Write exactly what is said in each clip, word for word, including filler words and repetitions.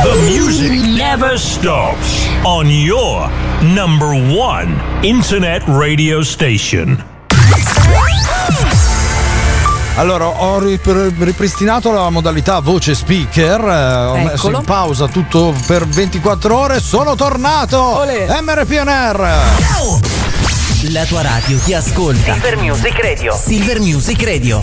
The music never stops on your number one internet radio station. Allora, ho ripristinato la modalità voce speaker, eh, ho messo in pausa tutto per ventiquattro ore, sono tornato! Olè. M R P On Air! Ciao! La tua radio ti ascolta. Silver Music Radio. Silver Music Radio.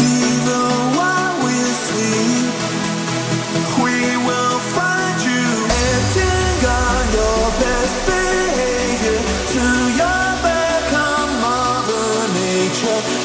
Even while we sleep, we will find you. Acting on your best behavior to your back on Mother Nature.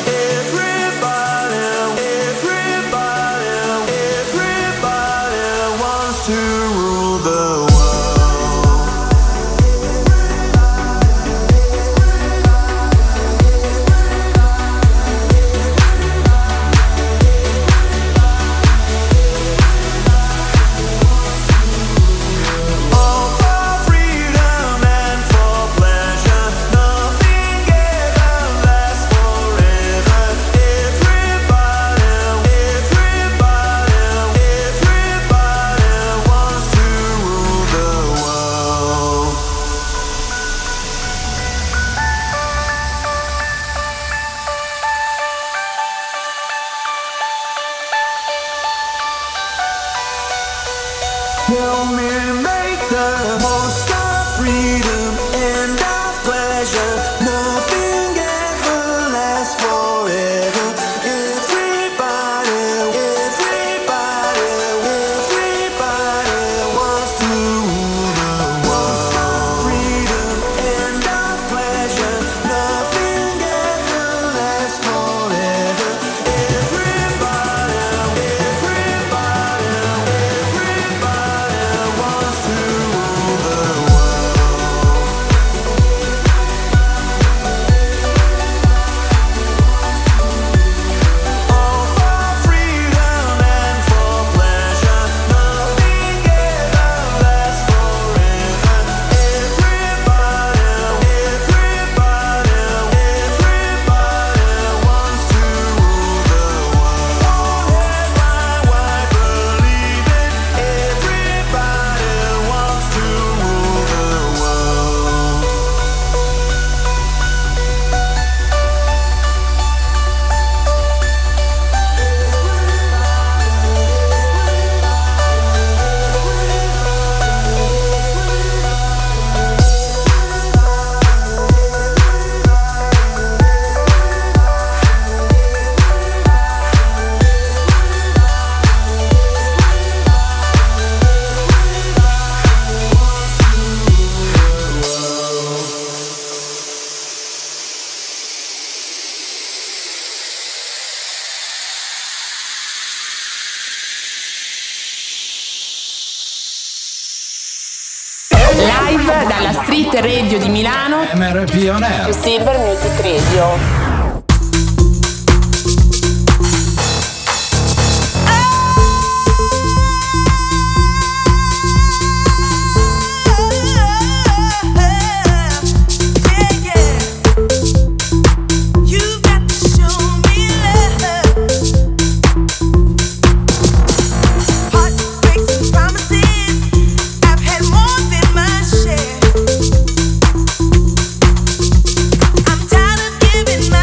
Radio di Milano, M R P On Air, Silver Music Radio. Give it my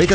Avete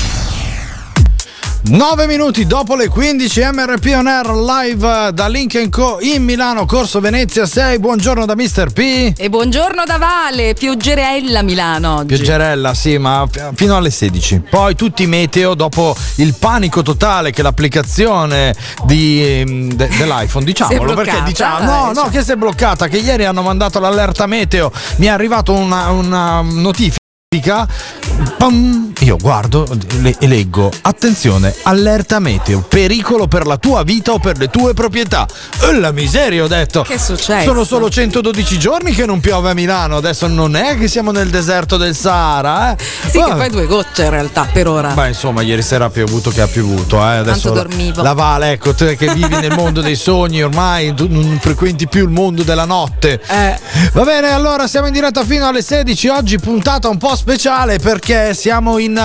nove minuti dopo le quindici, M R P On Air live da Link and Co in Milano, Corso Venezia sei. Buongiorno da mister P e buongiorno da Vale. Pioggerella Milano oggi. Pioggerella, sì, ma fino alle sedici. Poi tutti meteo dopo il panico totale che l'applicazione di, de, dell'iPhone, diciamolo, perché diciamo no, dai, no, diciamo. Che si è bloccata, che ieri hanno mandato l'allerta meteo, mi è arrivata una, una notifica. Pam, io guardo e leggo: attenzione, allerta meteo, pericolo per la tua vita o per le tue proprietà. E la miseria, ho detto, che succede? Sono solo centododici giorni che non piove a Milano, adesso non è che siamo nel deserto del Sahara, eh? Sì, ma... che poi due gocce in realtà per ora. Beh, insomma, ieri sera ha piovuto che ha piovuto, eh? Adesso la, la Vale, ecco, te che vivi nel mondo dei sogni ormai, tu non frequenti più il mondo della notte, eh. Va bene, allora siamo in diretta fino alle sedici. Oggi puntata un po' speciale perché siamo in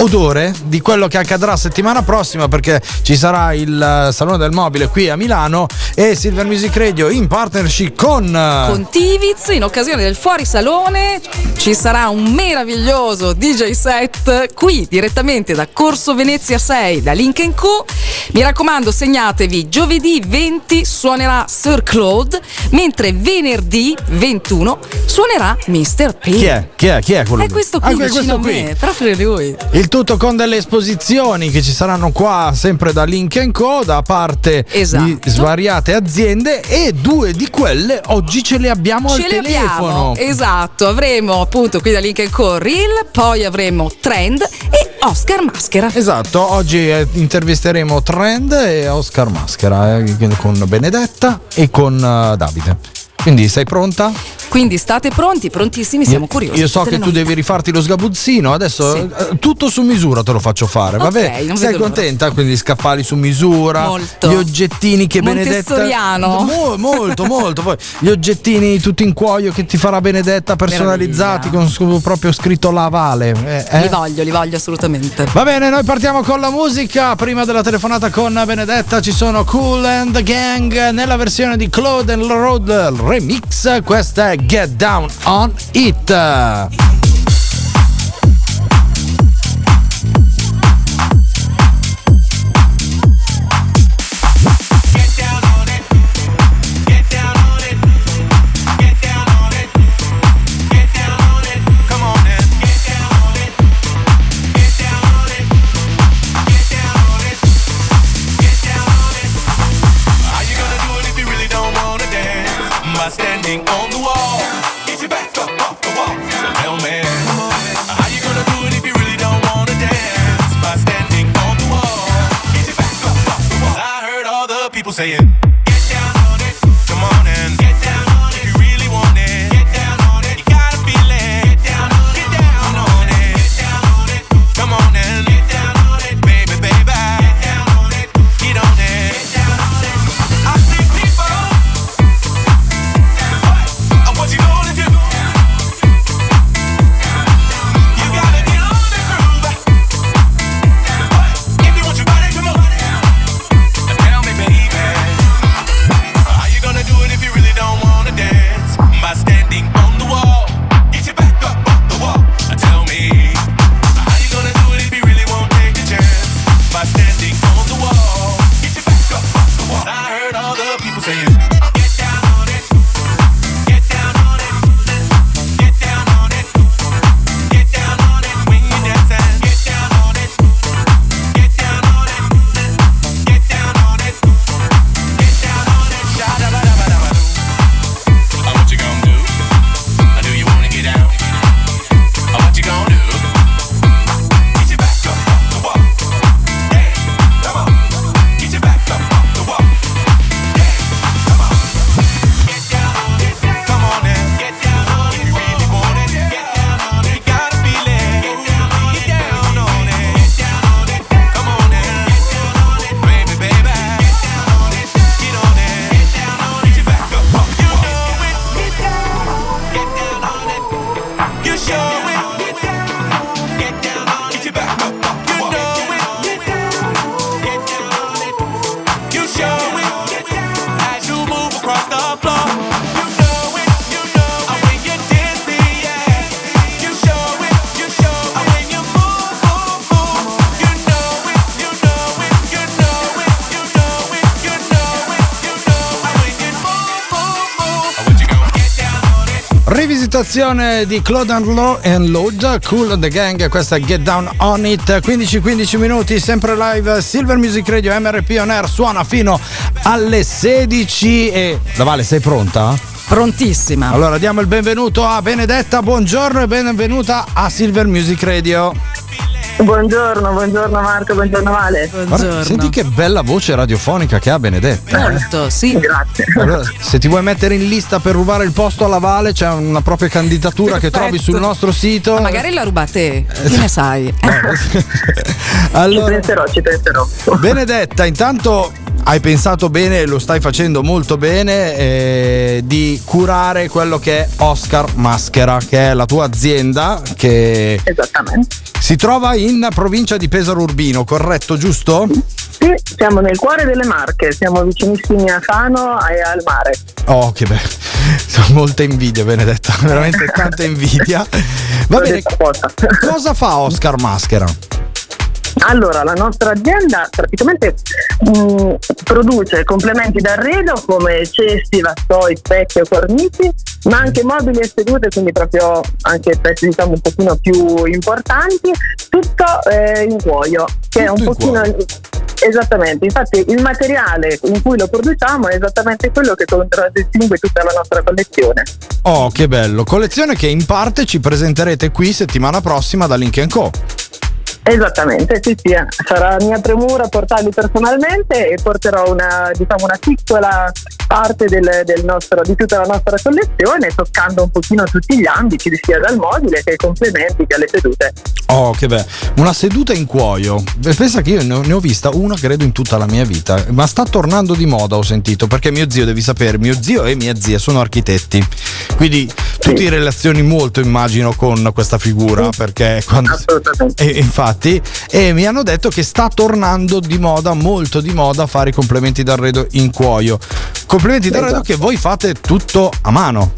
odore di quello che accadrà settimana prossima, perché ci sarà il Salone del Mobile qui a Milano e Silver Music Radio in partnership con con Tiviz, in occasione del Fuori Salone ci sarà un meraviglioso D J set qui direttamente da Corso Venezia sei, da Link and Co. Mi raccomando, segnatevi, giovedì venti suonerà Sir Claude, mentre venerdì ventuno suonerà mister P. Chi è? Chi è? Chi è? È questo qui, anche questo qui. Proprio lui. Il tutto con delle esposizioni che ci saranno qua sempre da Link and Co, da parte, esatto, di svariate aziende, e due di quelle oggi ce le abbiamo ce al le telefono. Abbiamo. Esatto, avremo appunto qui da Link and Co Reel, poi avremo Trend e Oscar Maschera. Esatto, oggi eh, intervisteremo Trend e Oscar Maschera, eh, con Benedetta e con uh, Davide. Quindi sei pronta? Quindi state pronti, prontissimi, siamo curiosi. Io so che tu devi rifarti lo sgabuzzino, adesso sì. Tutto su misura te lo faccio fare, okay, vabbè? Non sei contenta? L'ora. Quindi scaffali su misura, molto. Gli oggettini che Benedetta... Mo- molto, molto. Poi gli oggettini tutti in cuoio che ti farà Benedetta, personalizzati, meraviglia, con proprio scritto La Vale. Eh, eh? Li voglio, li voglio assolutamente. Va bene, noi partiamo con la musica. Prima della telefonata con Benedetta ci sono Cool and the Gang nella versione di Claude and Road Remix. Questa è Get Down on It. Saying interpretazione di Claude and Lodge, Cool and the Gang, questa Get Down On It. Quindici quindici minuti, sempre live Silver Music Radio, M R P On Air, suona fino alle sedici. E la Vale, sei pronta? Prontissima. Allora diamo il benvenuto a Benedetta, buongiorno e benvenuta a Silver Music Radio. Buongiorno, buongiorno Marco, buongiorno Vale. Buongiorno. Senti che bella voce radiofonica che ha Benedetta. Molto, eh? Sì. Grazie. Allora, se ti vuoi mettere in lista per rubare il posto alla Vale, c'è una propria candidatura. Perfetto. Che trovi sul nostro sito. Ma magari la rubate, chi ne sai? Allora, ci penserò, ci penserò. Benedetta, intanto hai pensato bene, lo stai facendo molto bene, eh, di curare quello che è Oscar Maschera, che è la tua azienda che esattamente si trova in provincia di Pesaro Urbino, corretto, giusto? Sì, siamo nel cuore delle Marche, siamo vicinissimi a Fano e al mare. Oh, che bello, molta invidia Benedetta, veramente tanta invidia. Va bene, cosa fa Oscar Maschera? Allora, la nostra azienda praticamente mh, produce complementi d'arredo come cesti, vassoi, specchi o cornici, ma anche mobili e sedute, quindi proprio anche pezzi diciamo un pochino più importanti, tutto eh, in cuoio, che tutto è un pochino cuoio. Esattamente, infatti il materiale in cui lo produciamo è esattamente quello che contraddistingue tutta la nostra collezione. Oh, che bello, collezione che in parte ci presenterete qui settimana prossima da Link and Co. Esattamente, sì sì, sarà mia premura portarli personalmente e porterò una, diciamo, una piccola parte del, del nostro, di tutta la nostra collezione, toccando un pochino tutti gli ambiti, sia dal mobile che ai complementi che alle sedute. Oh, che bello, una seduta in cuoio, pensa che io ne ho vista una credo in tutta la mia vita, ma sta tornando di moda, ho sentito, perché mio zio, devi sapere, mio zio e mia zia sono architetti, quindi tu ti relazioni molto, immagino, con questa figura, sì, perché quando... Assolutamente. E, infatti, e mi hanno detto che sta tornando di moda, molto di moda, fare i complementi d'arredo in cuoio. Complementi d'arredo, esatto, che voi fate tutto a mano.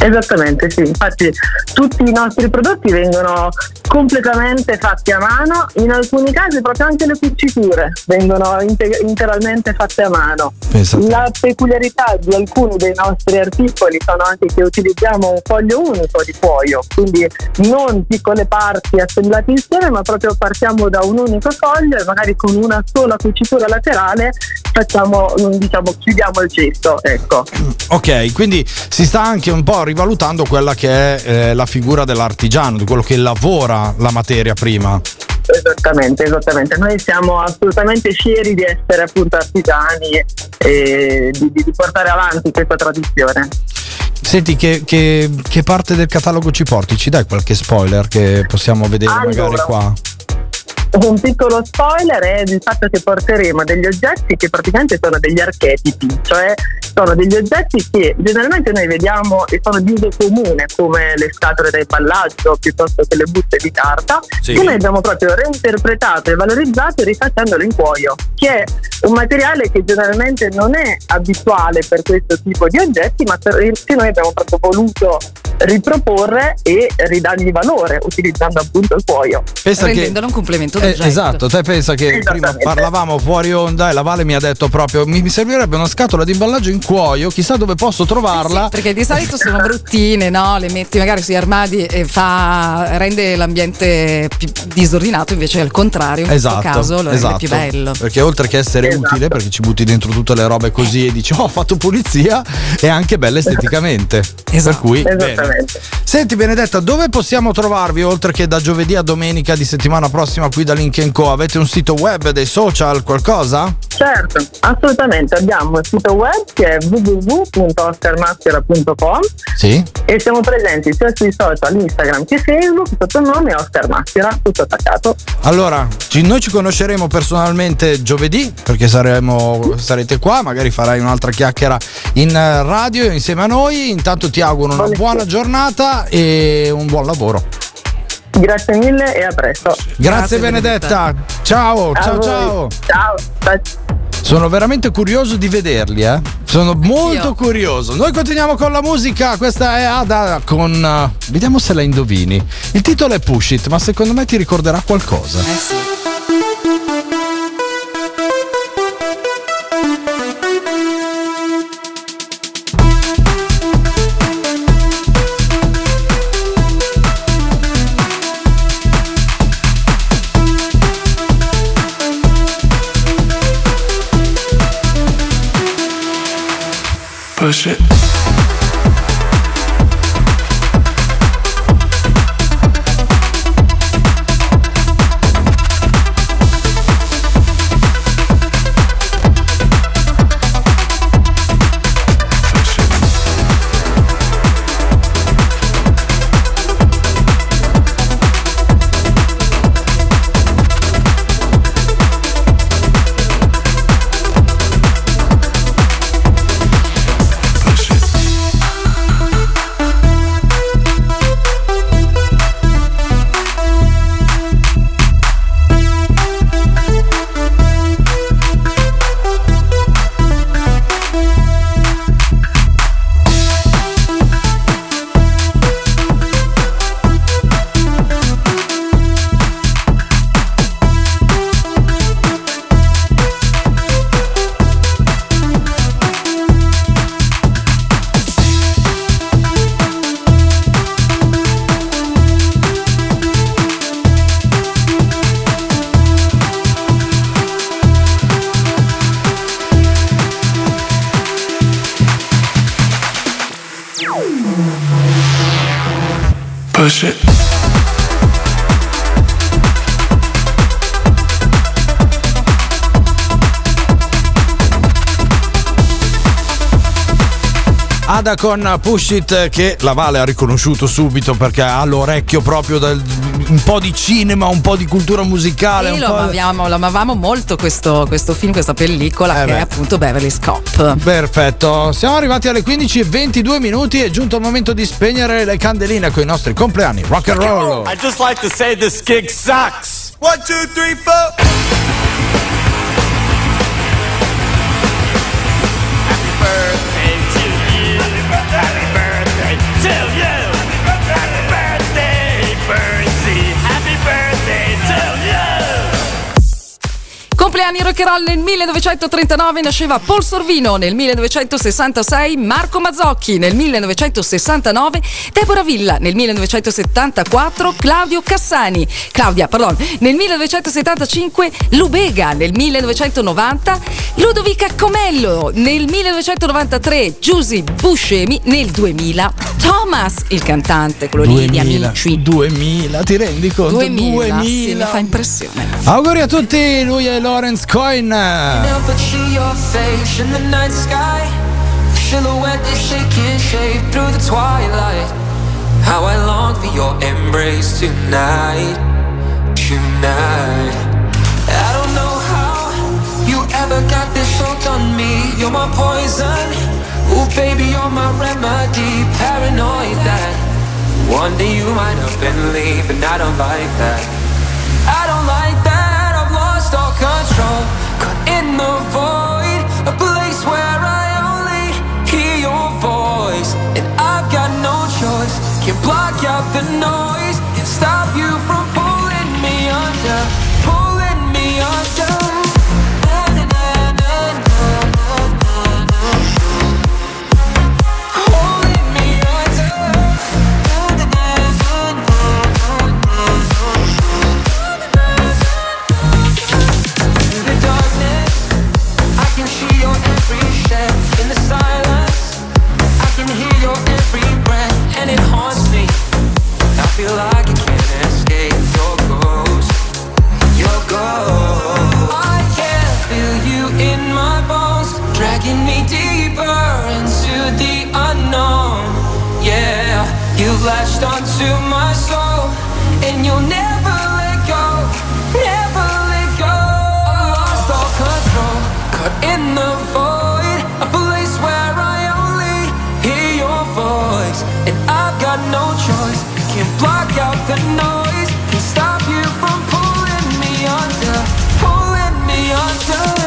Esattamente, sì, infatti tutti i nostri prodotti vengono completamente fatti a mano, in alcuni casi proprio anche le cuciture vengono integ- interamente fatte a mano. Pensate. La peculiarità di alcuni dei nostri articoli sono anche che utilizziamo un foglio unico di cuoio, quindi non piccole parti assemblate insieme, ma proprio partiamo da un unico foglio e magari con una sola cucitura laterale facciamo, diciamo, chiudiamo il cesto, ecco. Ok, quindi si sta anche un po' rivalutando quella che è eh, la figura dell'artigiano, di quello che lavora la materia prima. Esattamente, esattamente. Noi siamo assolutamente fieri di essere appunto artigiani e di, di portare avanti questa tradizione. Senti, che, che, che parte del catalogo ci porti? Ci dai qualche spoiler che possiamo vedere? Allora, magari qua? Un piccolo spoiler è il fatto che porteremo degli oggetti che praticamente sono degli archetipi, cioè sono degli oggetti che generalmente noi vediamo e sono di uso comune, come le scatole da imballaggio piuttosto che le buste di carta, sì, che noi abbiamo proprio reinterpretato e valorizzato rifacendolo in cuoio, che è un materiale che generalmente non è abituale per questo tipo di oggetti, ma che noi abbiamo proprio voluto riproporre e ridargli valore utilizzando appunto il cuoio, rendendolo un complemento. Eh, esatto, te pensa che prima parlavamo fuori onda e la Vale mi ha detto proprio mi servirebbe una scatola di imballaggio in cuoio, chissà dove posso trovarla. Eh sì, perché di solito sono bruttine, no? Le metti magari sugli armadi e fa rende l'ambiente più disordinato, invece al contrario in esatto, questo caso lo esatto, rende più bello. Perché oltre che essere esatto, utile, perché ci butti dentro tutte le robe così e dici oh, ho fatto pulizia, è anche bella esteticamente. Esatto. Per cui bene. Senti Benedetta, dove possiamo trovarvi oltre che da giovedì a domenica di settimana prossima qui da Link and Co? Avete un sito web, dei social, qualcosa? Certo, assolutamente, abbiamo il sito web che è w w w punto oscar maschera punto com, sì, e siamo presenti sia sui social, Instagram che Facebook sotto il nome Oscar Maschera, tutto attaccato. Allora, ci, noi ci conosceremo personalmente giovedì perché saremo, sarete qua, magari farai un'altra chiacchiera in radio insieme a noi. Intanto ti auguro una buona giornata e un buon lavoro. Grazie mille e a presto. Grazie, Grazie Benedetta. Benedetta. Ciao, a ciao, ciao. Ciao. Sono veramente curioso di vederli, eh. Sono molto Io. curioso. Noi continuiamo con la musica. Questa è Ada con uh, vediamo se la indovini. Il titolo è Push It, ma secondo me ti ricorderà qualcosa. Eh sì. push it. Push it. Ada con Push It, che la Vale ha riconosciuto subito perché ha l'orecchio proprio del, un po' di cinema, un po' di cultura musicale. Sì, lo, po amavamo, lo amavamo molto questo, questo film, questa pellicola eh che beh. è appunto Beverly's Cop. Perfetto, siamo arrivati alle quindici e ventidue minuti, è giunto il momento di spegnere le candeline con i nostri compleanni. Rock and roll! I just like to say this gig sucks! One, two, three, four! Compleanni rock and roll: nel millenovecentotrentanove nasceva Paul Sorvino, nel millenovecentosessantasei Marco Mazzocchi, nel millenovecentosessantanove Deborah Villa, nel millenovecentosettantaquattro Claudio Cassani, Claudia, pardon, nel millenovecentosettantacinque Lubega, nel millenovecentonovanta Ludovica Comello, nel millenovecentonovantatré Giusy Buscemi, nel duemila Thomas, il cantante, quello lì di Amici. duemila, ti rendi conto? duemila, duemila. Sì, mi fa impressione. Auguri a tutti, lui è Loro. Lawrence Coyne. Now, but she your face in the night sky. Silhouette is shaking shape through the twilight. How I long for your embrace tonight, tonight. I don't know how you ever got this hold on me. You're my poison. Ooh, baby, you're my remedy. Paranoid that one day you might up and leave, and I don't like that. I don't like that. All control, caught in the void, a place where I only hear your voice, and I've got no choice. Can't block out the noise, can't stop you from pulling me under, pulling me under. You've latched onto my soul, and you'll never let go, never let go. Lost all control, caught in the void, a place where I only hear your voice, and I've got no choice. Can't block out the noise, can't stop you from pulling me under, pulling me under.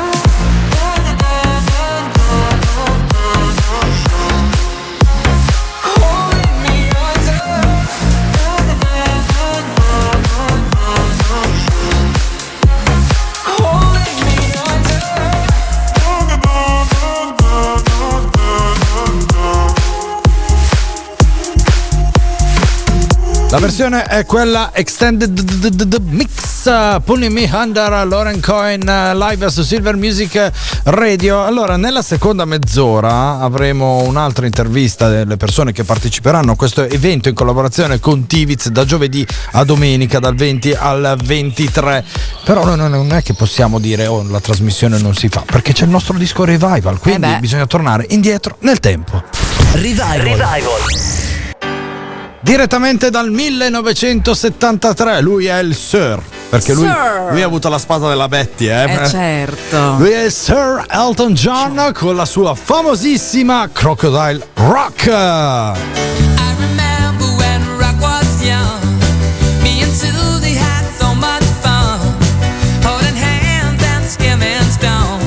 La versione è quella Extended Mix Punimi Handar Lauren Cohen live su Silver Music Radio. Allora, nella seconda mezz'ora avremo un'altra intervista delle persone che parteciperanno a questo evento in collaborazione con Tiviz da giovedì a domenica dal venti al ventitré. Però noi non è che possiamo dire oh, la trasmissione non si fa, perché c'è il nostro disco Revival, quindi eh bisogna tornare indietro nel tempo. Revival, Revival. Direttamente dal millenovecentosettantatré, lui è il Sir, perché lui, lui ha avuto la spada della Betty, eh? eh certo. Lui è il Sir Elton John con la sua famosissima Crocodile Rock. I remember when rock was young. Me and Susie had so much fun. Holding hands and skimming stones.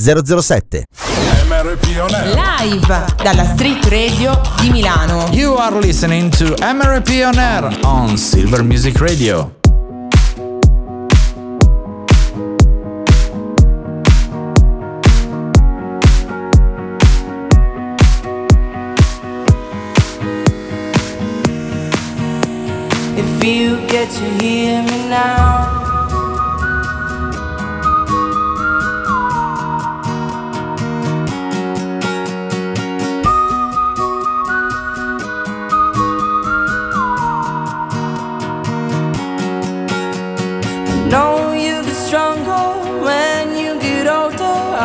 zero zero sette M R P On Air. Live dalla Street Radio di Milano. You are listening to M R P On Air on Silver Music Radio. If you get to hear me now, know you get stronger when you get older.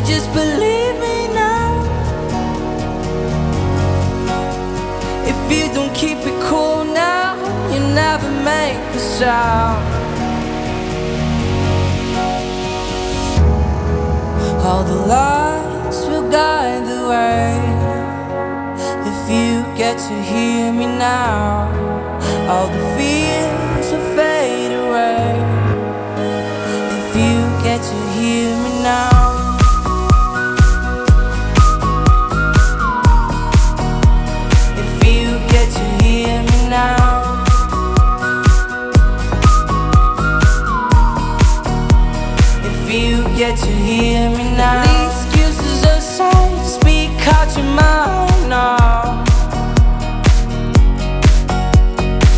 better just believe me now. If you don't keep it cool now, you never make the sound. All the lights will guide the way. If you get to hear me now, all the fears will fade away. If you get to hear me now. If you get to hear me now. If you get to hear me now. The excuses aside, speak out your mind now.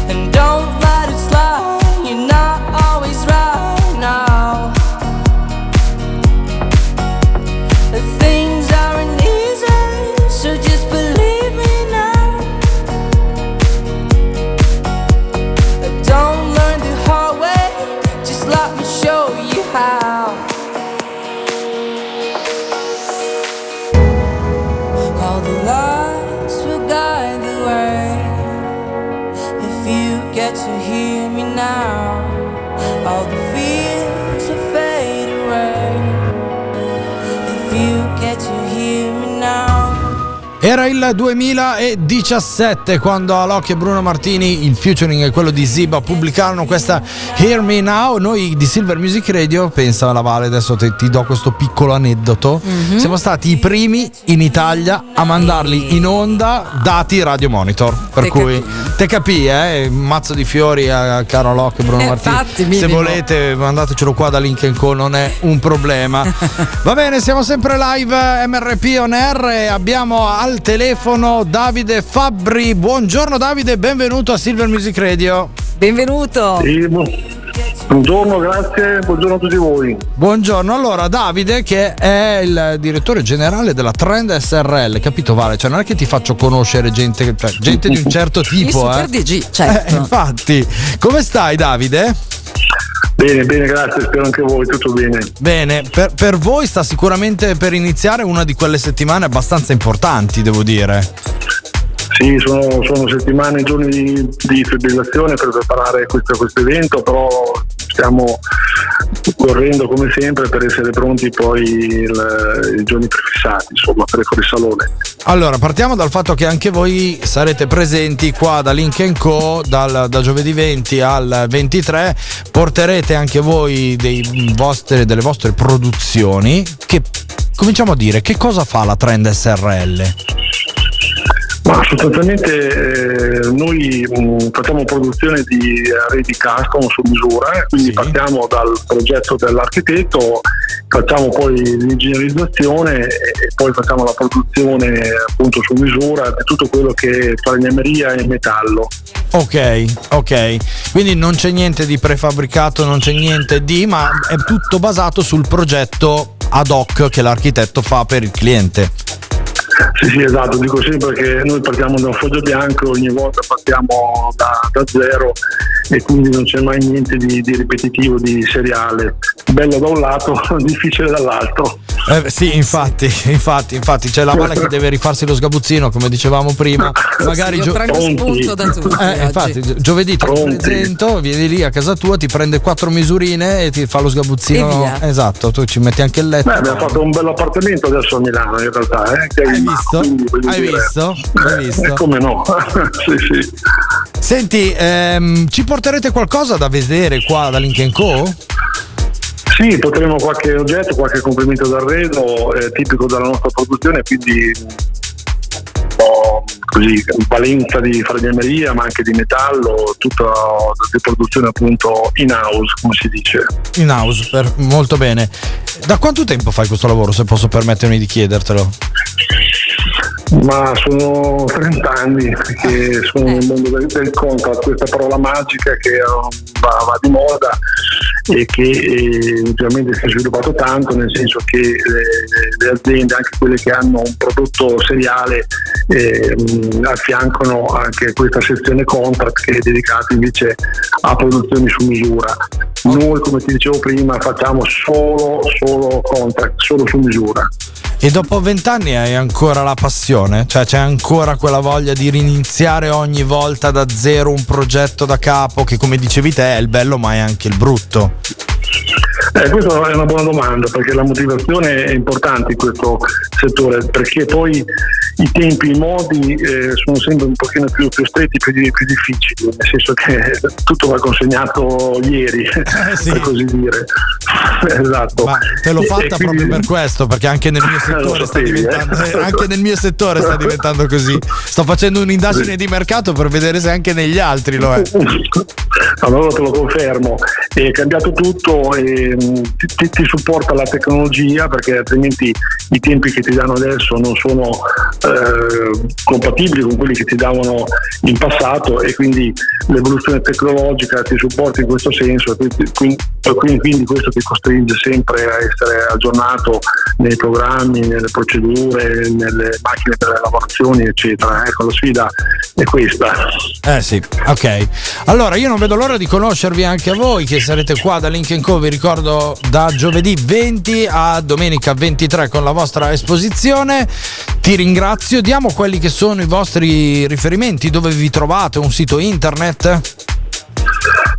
And don't let it slide, you're not always right now. The things aren't easy, so just believe me now. Don't learn the hard way, just let me show you how. All the lights will guide the way. If you get to hear me now, all the fears will fade away. If you get to hear me now. Era il duemiladiciassette quando Alok e Bruno Martini, il featuring è quello di Ziba, pubblicarono questa Hear Me Now. Noi di Silver Music Radio, pensa la Vale, adesso te, ti do questo piccolo aneddoto, mm-hmm. siamo stati i primi in Italia a mandarli in onda dati Radio Monitor, per te cui capi. te capì eh un mazzo di fiori a caro Alok e Bruno eh, Martini, fatti, se volete mandatecelo qua da Link and Co, non è un problema. Va bene, siamo sempre live M R P On Air, abbiamo al telefono Davide Fabri. Buongiorno Davide, benvenuto a Silver Music Radio. Benvenuto. Sì, buongiorno, grazie, buongiorno a tutti voi. Buongiorno, allora Davide che è il direttore generale della Trend S R L, capito Vale? Cioè non è che ti faccio conoscere gente, gente di un certo tipo. Super eh. D G, certo. Eh, infatti, come stai Davide? Bene, bene, grazie, spero anche voi, tutto bene. Bene, per, per voi sta sicuramente per iniziare una di quelle settimane abbastanza importanti, devo dire. Sì, sono, sono settimane e giorni di, di fibrillazione per preparare questo, questo evento, però stiamo correndo come sempre per essere pronti poi il, i giorni prefissati, insomma, per il salone. Allora, partiamo dal fatto che anche voi sarete presenti qua da Link and Co, dal, da giovedì venti al ventitré, porterete anche voi dei vostri, delle vostre produzioni. Che, cominciamo a dire, che cosa fa la Trend S R L? Ma sostanzialmente eh, noi mh, facciamo produzione di arredi custom su misura, quindi sì. partiamo dal progetto dell'architetto, facciamo poi l'ingegnerizzazione e poi facciamo la produzione appunto su misura di tutto quello che è falegnameria e metallo. Ok, ok, quindi non c'è niente di prefabbricato, non c'è niente di, ma è tutto basato sul progetto ad hoc che l'architetto fa per il cliente. Sì, sì, esatto, dico sempre che noi partiamo da un foglio bianco, ogni volta partiamo da, da zero e quindi non c'è mai niente di, di ripetitivo, di seriale. Bello da un lato, difficile dall'altro. Eh, sì, infatti, infatti, infatti c'è la Vale che deve rifarsi lo sgabuzzino, come dicevamo prima. Magari sì, io gio- prendo spunto da tutti. Eh, infatti, giovedì ti presento, vieni lì a casa tua, ti prende quattro misurine e ti fa lo sgabuzzino. Esatto, tu ci metti anche il letto. Beh, abbiamo fatto un bello appartamento adesso a Milano, in realtà, eh, che hai visto? Hai visto? Hai visto? Eh, come no? Sì, sì. Senti, ehm, ci porterete qualcosa da vedere qua da Link and Co? Sì, potremo qualche oggetto, qualche complemento d'arredo eh, tipico della nostra produzione, quindi un po' così, valenza di falegnameria ma anche di metallo, tutta la produzione appunto in house, come si dice. In house, per, molto bene. Da quanto tempo fai questo lavoro, se posso permettermi di chiedertelo? Ma sono trenta anni che sono nel mondo del, del contract, questa parola magica che va, va di moda e che ultimamente si è sviluppato tanto, nel senso che le, le aziende, anche quelle che hanno un prodotto seriale, eh, affiancano anche questa sezione contract che è dedicata invece a produzioni su misura. Noi, come ti dicevo prima, facciamo solo, solo contract, solo su misura. E dopo vent'anni hai ancora la passione? Cioè c'è ancora quella voglia di riniziare ogni volta da zero un progetto da capo, che come dicevi te è il bello ma è anche il brutto? Eh, questa è una buona domanda, perché la motivazione è importante in questo settore, perché poi i tempi, i modi eh, sono sempre un pochino più, più stretti, più, più difficili, nel senso che tutto va consegnato ieri, eh sì. per così dire. Esatto. Ma te l'ho fatta e, proprio quindi... per questo, perché anche nel mio settore, sta, sapevi, diventando, eh? anche nel mio settore sta diventando così. Sto facendo un'indagine sì. di mercato per vedere se anche negli altri lo è. Allora te lo confermo, è cambiato tutto e ti, ti supporta la tecnologia, perché altrimenti i tempi che ti danno adesso non sono eh, compatibili con quelli che ti davano in passato, e quindi l'evoluzione tecnologica ti supporta in questo senso, e quindi, quindi questo ti costringe sempre a essere aggiornato nei programmi, nelle procedure, nelle macchine per le lavorazioni eccetera. Ecco, la sfida è questa. Eh sì, ok. Allora io non vedo l'ora di conoscervi anche a voi che sarete qua da Link and Co, vi ricordo da giovedì venti a domenica ventitré con la vostra esposizione. Ti ringrazio, diamo quelli che sono i vostri riferimenti, dove vi trovate, un sito internet?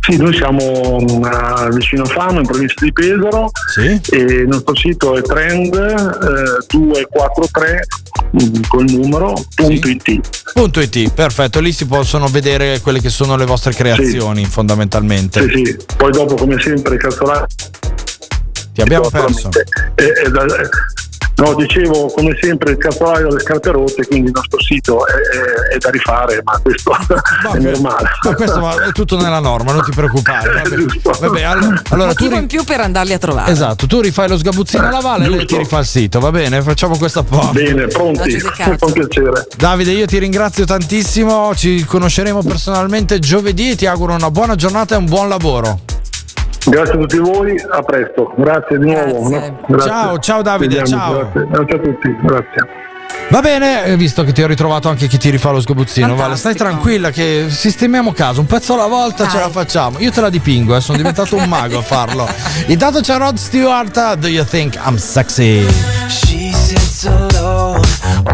Sì, noi siamo uh, vicino a Fano, in provincia di Pesaro, sì. e il nostro sito è trend due quattro tre col numero punto sì. it. Punto it, perfetto, lì si possono vedere quelle che sono le vostre creazioni, sì. fondamentalmente. Sì, sì, poi dopo come sempre calcolare. Ti abbiamo perso. È, è da, è... No, dicevo, come sempre il calzolaio delle scarpe rotte, quindi il nostro sito è, è, è da rifare, ma questo va, è normale. Ma questo è tutto nella norma, non ti preoccupare. Vabbè, vabbè, allora, allora motivo tu ri- in più per andarli a trovare. Esatto, tu rifai lo sgabuzzino alla valle e lei ti rifà il sito, va bene? Facciamo questa apposta. Bene, pronti, con piacere. Davide, io ti ringrazio tantissimo, ci conosceremo personalmente giovedì e ti auguro una buona giornata e un buon lavoro. Grazie a tutti voi, a presto, grazie di nuovo. Grazie. Grazie. Ciao, ciao Davide, ciao. Grazie. Grazie a tutti, grazie. Va bene, visto che ti ho ritrovato anche chi ti rifà lo sgabuzzino, Vale, stai tranquilla che sistemiamo caso, un pezzo alla volta Dai. ce la facciamo. Io te la dipingo, eh, sono diventato okay. un mago a farlo. Intanto c'è Rod Stewart, Do You Think I'm Sexy? She sits alone,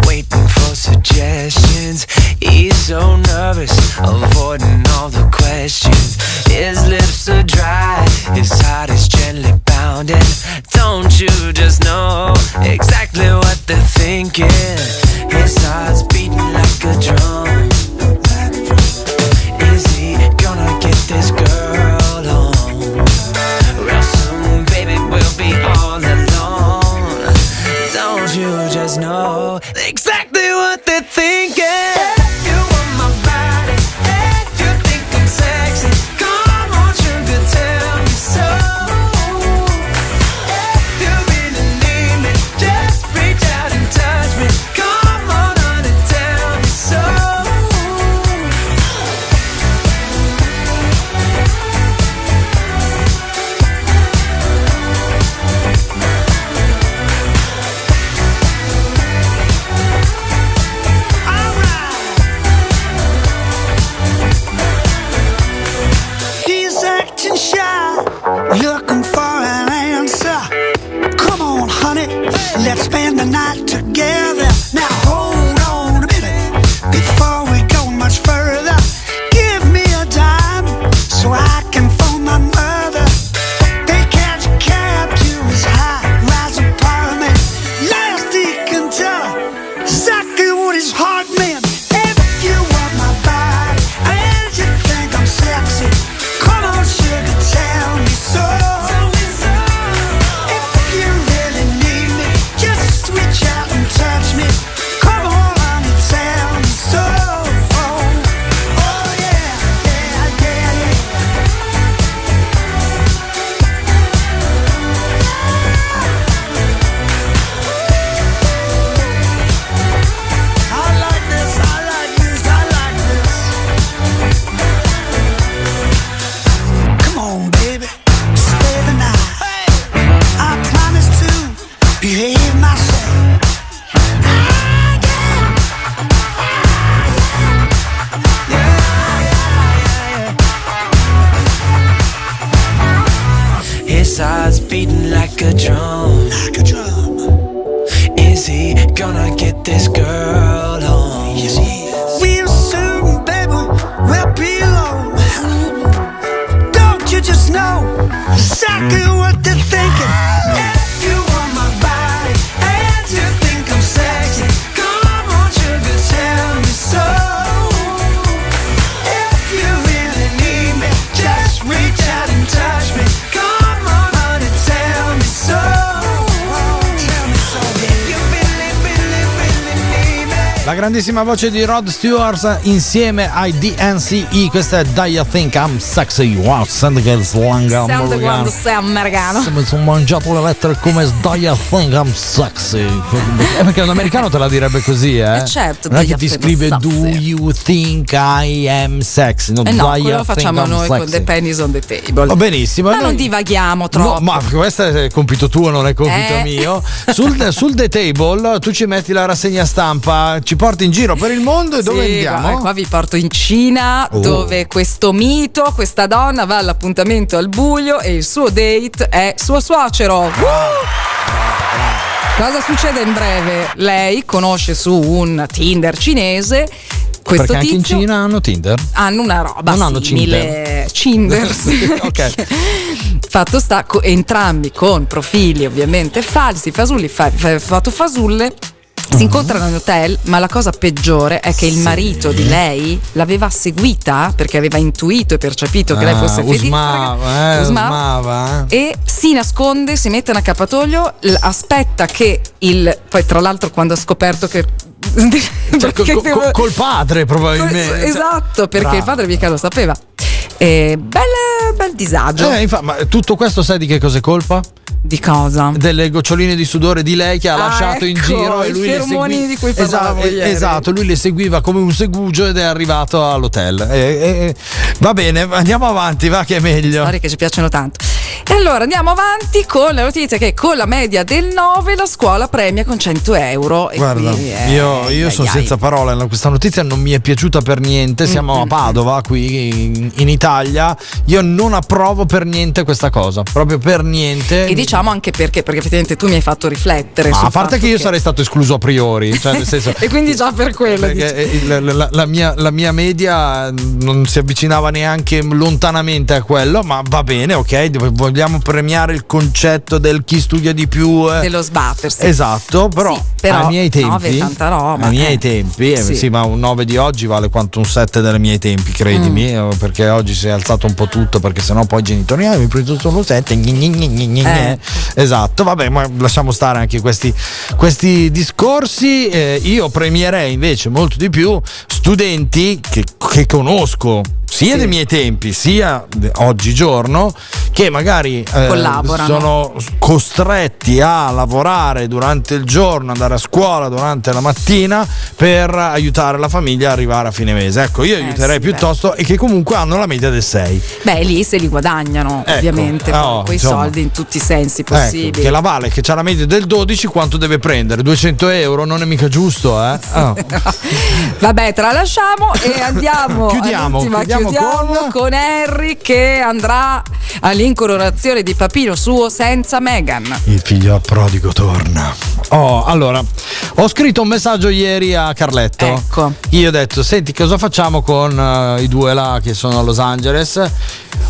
waiting for suggestions. He's so nervous, avoiding all the questions. His lips are dry, his heart is gently pounding. Don't you just know exactly what they're thinking? His heart's beating like a drum. Is he gonna get this girl on? Real soon, baby, we'll be all alone. Don't you just know exactly what they're thinking? Reach out. grandissima voce di Rod Stewart insieme ai D N C E, questa è Do You Think I'm Sexy? Wow, senti che slang americano, sei americano. Mi sono mangiato le lettere come Do You Think I'm Sexy? È perché un americano te la direbbe così, eh? eh certo, non è che ti scrive Do You Think I Am Sexy? No, eh no, quello lo facciamo noi sexy. Con The Pennies on the Table. Oh, benissimo. Ma noi... non divaghiamo troppo. No, ma questo è compito tuo, non è compito eh. mio. Sul, sul The Table tu ci metti la rassegna stampa, ci porti in giro per il mondo e sì, dove andiamo? Qua, qua vi porto in Cina, oh. dove questo mito, questa donna va all'appuntamento al buio e il suo date è suo suocero. Uh! Cosa succede in breve? Lei conosce su un Tinder cinese questo perché tizio, anche in Cina hanno Tinder? Hanno una roba non hanno simile Tinder. Ok. Fatto sta, entrambi con profili ovviamente falsi, fasulli, foto fasulle. Si incontrano in hotel, ma la cosa peggiore è che sì. il marito di lei l'aveva seguita perché aveva intuito e percepito che ah, lei fosse felice. Usmava, eh, usmava. Eh. E si nasconde, si mette in accappatoio, aspetta che il. Poi, tra l'altro, quando ha scoperto che. Cioè, col, col, col padre, probabilmente. Esatto, perché Bravo. il padre mica lo sapeva. E bel, bel disagio. Eh, infa- ma tutto questo sai di che cosa è colpa? Di cosa? Delle goccioline di sudore di lei che ha ah, lasciato ecco, in giro e lui le segui... di cui esatto, esatto, lui le seguiva come un segugio ed è arrivato all'hotel. E, e, va bene, andiamo avanti, va che è meglio. Storie che ci piacciono tanto. E allora andiamo avanti con la notizia che con la media del nove la scuola premia con cento euro. E guarda, qui è... io, io sono senza parole, questa notizia non mi è piaciuta per niente. Siamo mm-hmm. a Padova, qui in, in Italia. Io non approvo per niente questa cosa, proprio per niente. E diciamo anche perché perché effettivamente tu mi hai fatto riflettere, ma a parte che io che... sarei stato escluso a priori, cioè nel senso, e quindi già per quello la, la, la, mia, la mia media non si avvicinava neanche lontanamente a quello, ma va bene, ok, vogliamo premiare il concetto del chi studia di più, eh. dello sbattersi, esatto, però, sì, però ai miei tempi nove, tanta roba, ai miei eh. tempi eh, sì. sì, ma un nove di oggi vale quanto un sette dei miei tempi, credimi, mm. perché oggi si è alzato un po' tutto, perché sennò poi i genitori ah, mi prendo solo sette gni, gni, gni, gni, gni. Eh. Esatto, vabbè, ma lasciamo stare anche questi, questi discorsi. Eh, io premierei invece molto di più studenti che, che conosco sia sì. dei miei tempi sia oggigiorno, che magari eh, sono costretti a lavorare durante il giorno, andare a scuola durante la mattina per aiutare la famiglia a arrivare a fine mese. Ecco, io eh, aiuterei sì, piuttosto beh. E che comunque hanno la media del sei. Beh, lì se li guadagnano, ecco, ovviamente oh, quei insomma. soldi in tutti i sensi possibili. Ecco, che la Vale che c'ha la media del dodici, quanto deve prendere? duecento euro, non è mica giusto, eh? Oh. Vabbè, tralasciamo e andiamo. chiudiamo. chiudiamo Chiudiamo con Harry che andrà all'incoronazione di papino suo senza Meghan. Il figlio prodigo torna. Oh, allora, ho scritto un messaggio ieri a Carletto. Ecco. Io ho detto, senti, cosa facciamo con uh, i due là che sono a Los Angeles?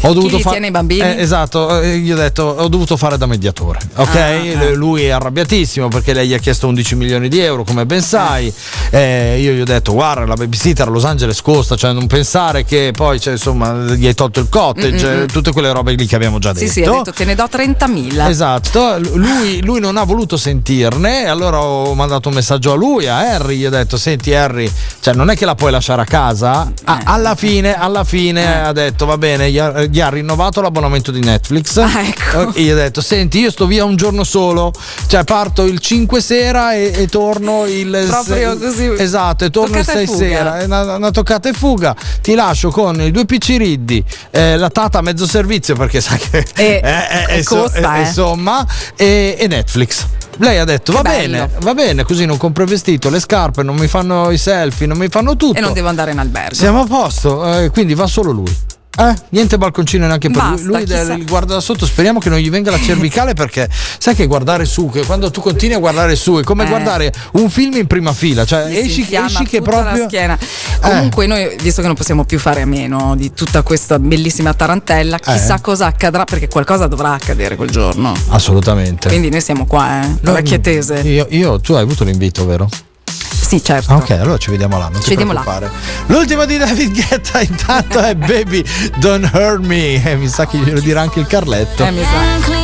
Ho dovuto Chi fa- tiene i bambini? Eh, esatto, eh, gli ho detto, ho dovuto fare da mediatore. Ok? Ah, okay. Lui è arrabbiatissimo perché lei gli ha chiesto undici milioni di euro, come ben sai. Eh, io gli ho detto, guarda, la babysitter a Los Angeles costa, cioè non pensare che poi cioè, insomma gli hai tolto il cottage, mm-hmm. tutte quelle robe lì che abbiamo già detto. Sì, sì, ha detto te ne do trentamila. Esatto, lui, lui non ha voluto sentirne, allora ho mandato un messaggio a lui, a Harry, gli ho detto, senti Harry, cioè non è che la puoi lasciare a casa? Ah, alla fine, alla fine eh. ha detto, va bene, gli ha, gli ha rinnovato l'abbonamento di Netflix. Ah, ecco. E gli ho detto, senti, io sto via un giorno solo, cioè parto il cinque sera e, e torno il proprio sei, così. Esatto, e torno toccata il sei sera, è una, una toccata e fuga, ti lascio con i due picciriddi, eh, la tata a mezzo servizio perché sai che e, eh, eh, costa, so, eh. insomma e, e Netflix. lei ha detto va bene, va bene, così non compro il vestito, le scarpe, non mi fanno i selfie, non mi fanno tutto e non devo andare in albergo, siamo a posto, eh, quindi va solo lui. Eh, niente balconcino neanche per basta, lui. Lui guarda da sotto, speriamo che non gli venga la cervicale, perché sai che guardare su, che quando tu continui a guardare su è come eh. guardare un film in prima fila, cioè sì, esci, esci che proprio la schiena. Eh. Comunque noi, visto che non possiamo più fare a meno di tutta questa bellissima tarantella, chissà eh. cosa accadrà, perché qualcosa dovrà accadere quel giorno. Assolutamente. Quindi noi siamo qua, eh, no, Vecchietese. Io, io tu hai avuto l'invito, vero? Sì, certo. Ok, allora ci vediamo là, non ci ti preoccupare. Là. L'ultimo di David Guetta intanto è Baby Don't Hurt Me, e mi sa che glielo dirà anche il Carletto. Eh, mi sa.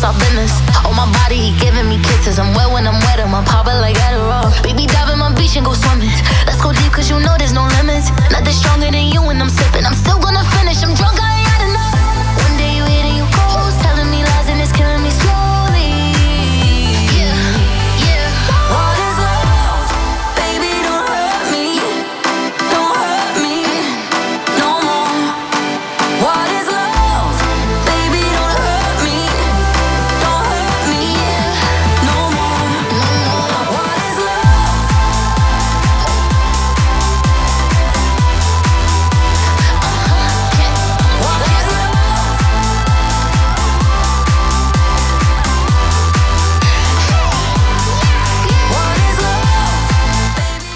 Our business. Oh, my body, he giving me kisses. I'm wet when I'm wet, I'm popping like Adderall. Baby, dive in my beach and go swimming. Let's go deep, cause you know there's no limits. Nothing stronger than you when I'm sipping. I'm still gonna finish, I'm drunk, I ain't had enough. One day you hit and you close, telling me lies and it's killing me slow.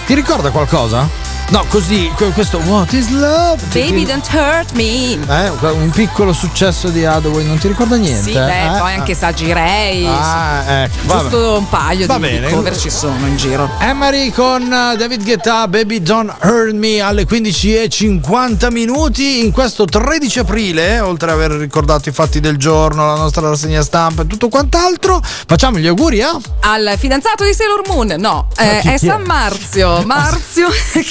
Ti ricorda qualcosa? No, così, questo What is Love? Baby Don't Hurt Me. Eh, un piccolo successo di Hathaway, non ti ricorda niente? Sì, beh, eh? poi anche Sagirei. Ah, ecco. Giusto vabbè. un paio Va di, bene. di cover ci sono in giro. Emery con David Guetta, Baby Don't Hurt Me, alle quindici e cinquanta minuti in questo tredici aprile. Oltre ad aver ricordato i fatti del giorno, la nostra rassegna stampa e tutto quant'altro, facciamo gli auguri a? Al fidanzato di Sailor Moon. No, eh, chi, è chi San è? Marzio. Marzio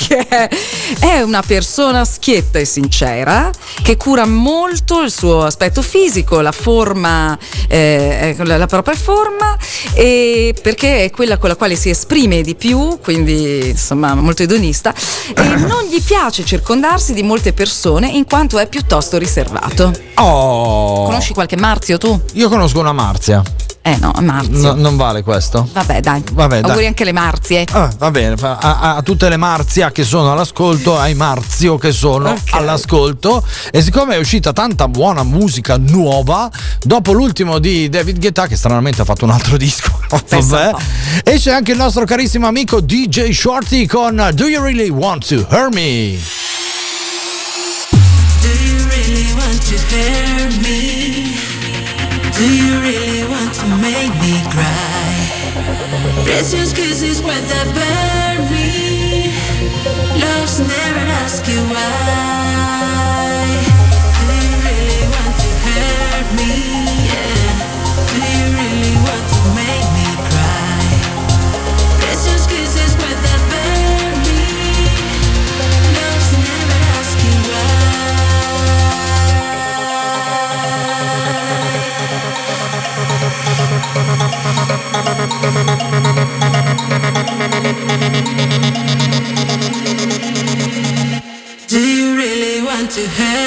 che è È una persona schietta e sincera che cura molto il suo aspetto fisico, la forma, eh, la propria forma, e perché è quella con la quale si esprime di più, quindi insomma molto edonista, e non gli piace circondarsi di molte persone in quanto è piuttosto riservato. Oh. Conosci qualche Marzio tu? Io conosco una Marzia. Eh no, Marzio. No, non vale questo. Vabbè, dai. Vabbè, auguri dai. Anche le Marzie. Ah, va bene, a, a, a tutte le Marzia che sono all'ascolto, ai Marzio che sono okay. all'ascolto. E siccome è uscita tanta buona musica nuova, dopo l'ultimo di David Guetta, che stranamente ha fatto un altro disco, vabbè, esce anche il nostro carissimo amico D J Shorty con Do You Really Want to Hear Me? Do you really want to hear me? Do you really want to make me cry? Precious kisses when they burn me. Love's never ask you why. Do you really want to hurt me? Yeah. Do you really want to make me cry? Precious kisses when they burn me. Love's never ask you why. Do you really want to hurt?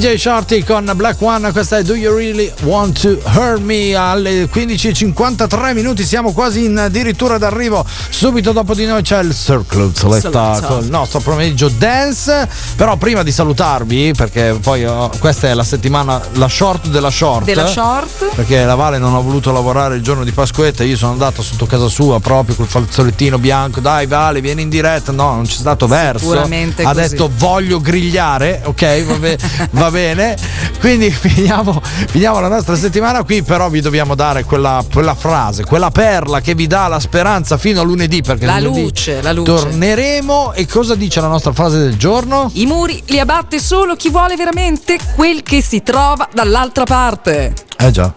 D J Shorty con Black One, questa è Do You Really Want To Hurt Me. Alle quindici e cinquantatré minuti, siamo quasi in addirittura d'arrivo. Subito dopo di noi c'è il Circle Selecta con il nostro pomeriggio dance. Però prima di salutarvi, perché poi oh, questa è la settimana, la short della short della short, perché la Vale non ha voluto lavorare il giorno di Pasquetta, io sono andato sotto casa sua proprio col fazzolettino bianco, dai Vale vieni in diretta, no, non c'è stato verso, sicuramente ha così detto voglio grigliare, ok va, be- va bene, quindi finiamo, finiamo la nostra settimana qui, però vi dobbiamo dare quella, quella frase, quella perla che vi dà la speranza fino a lunedì, perché la lunedì luce, la luce torneremo. E cosa dice la nostra frase del giorno? I muri li abbatte solo chi vuole veramente quel che si trova dall'altra parte. Eh già,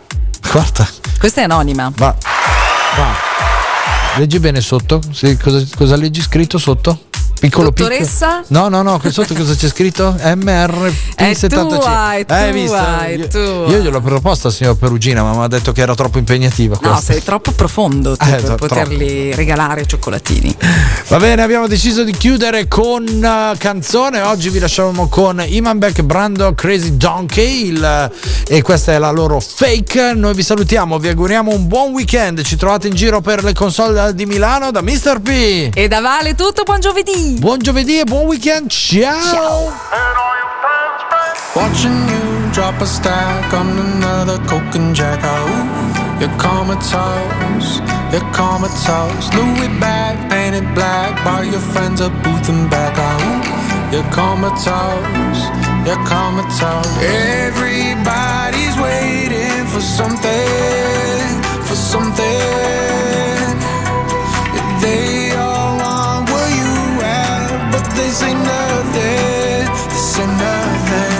guarda, questa è anonima, va, va. Leggi bene sotto, sì, cosa, cosa leggi scritto sotto? Piccolo dottoressa? Piccolo. No, no, no, sotto cosa c'è scritto? M R P settantacinque. Hai visto? È tua. Io gliel'ho proposta al signor Perugina, ma mi ha detto che era troppo impegnativa. No, questa. Sei troppo profondo tu, eh, per poterli troppo regalare cioccolatini. Va bene, abbiamo deciso di chiudere con uh, canzone. Oggi vi lasciamo con Imanbek, Brando, Crazy Donkey, il, uh, e questa è la loro Fake. Noi vi salutiamo, vi auguriamo un buon weekend. Ci trovate in giro per le console di Milano da mister P. E da Vale tutto, buon giovedì. Buon giovedì e buon weekend, ciao! Watching you drop a stack on another coke and jack. Oh, you're comatose, you're comatose. Louis bag painted black by your friends at Booth and Back. Oh, you're comatose, you're comatose. Everybody's waiting for something, for something. They This ain't nothing, this ain't nothing.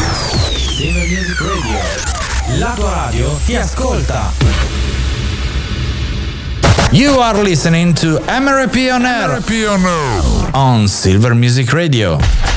La tua radio ti ascolta. You are listening to M R P on Air on Silver Music Radio.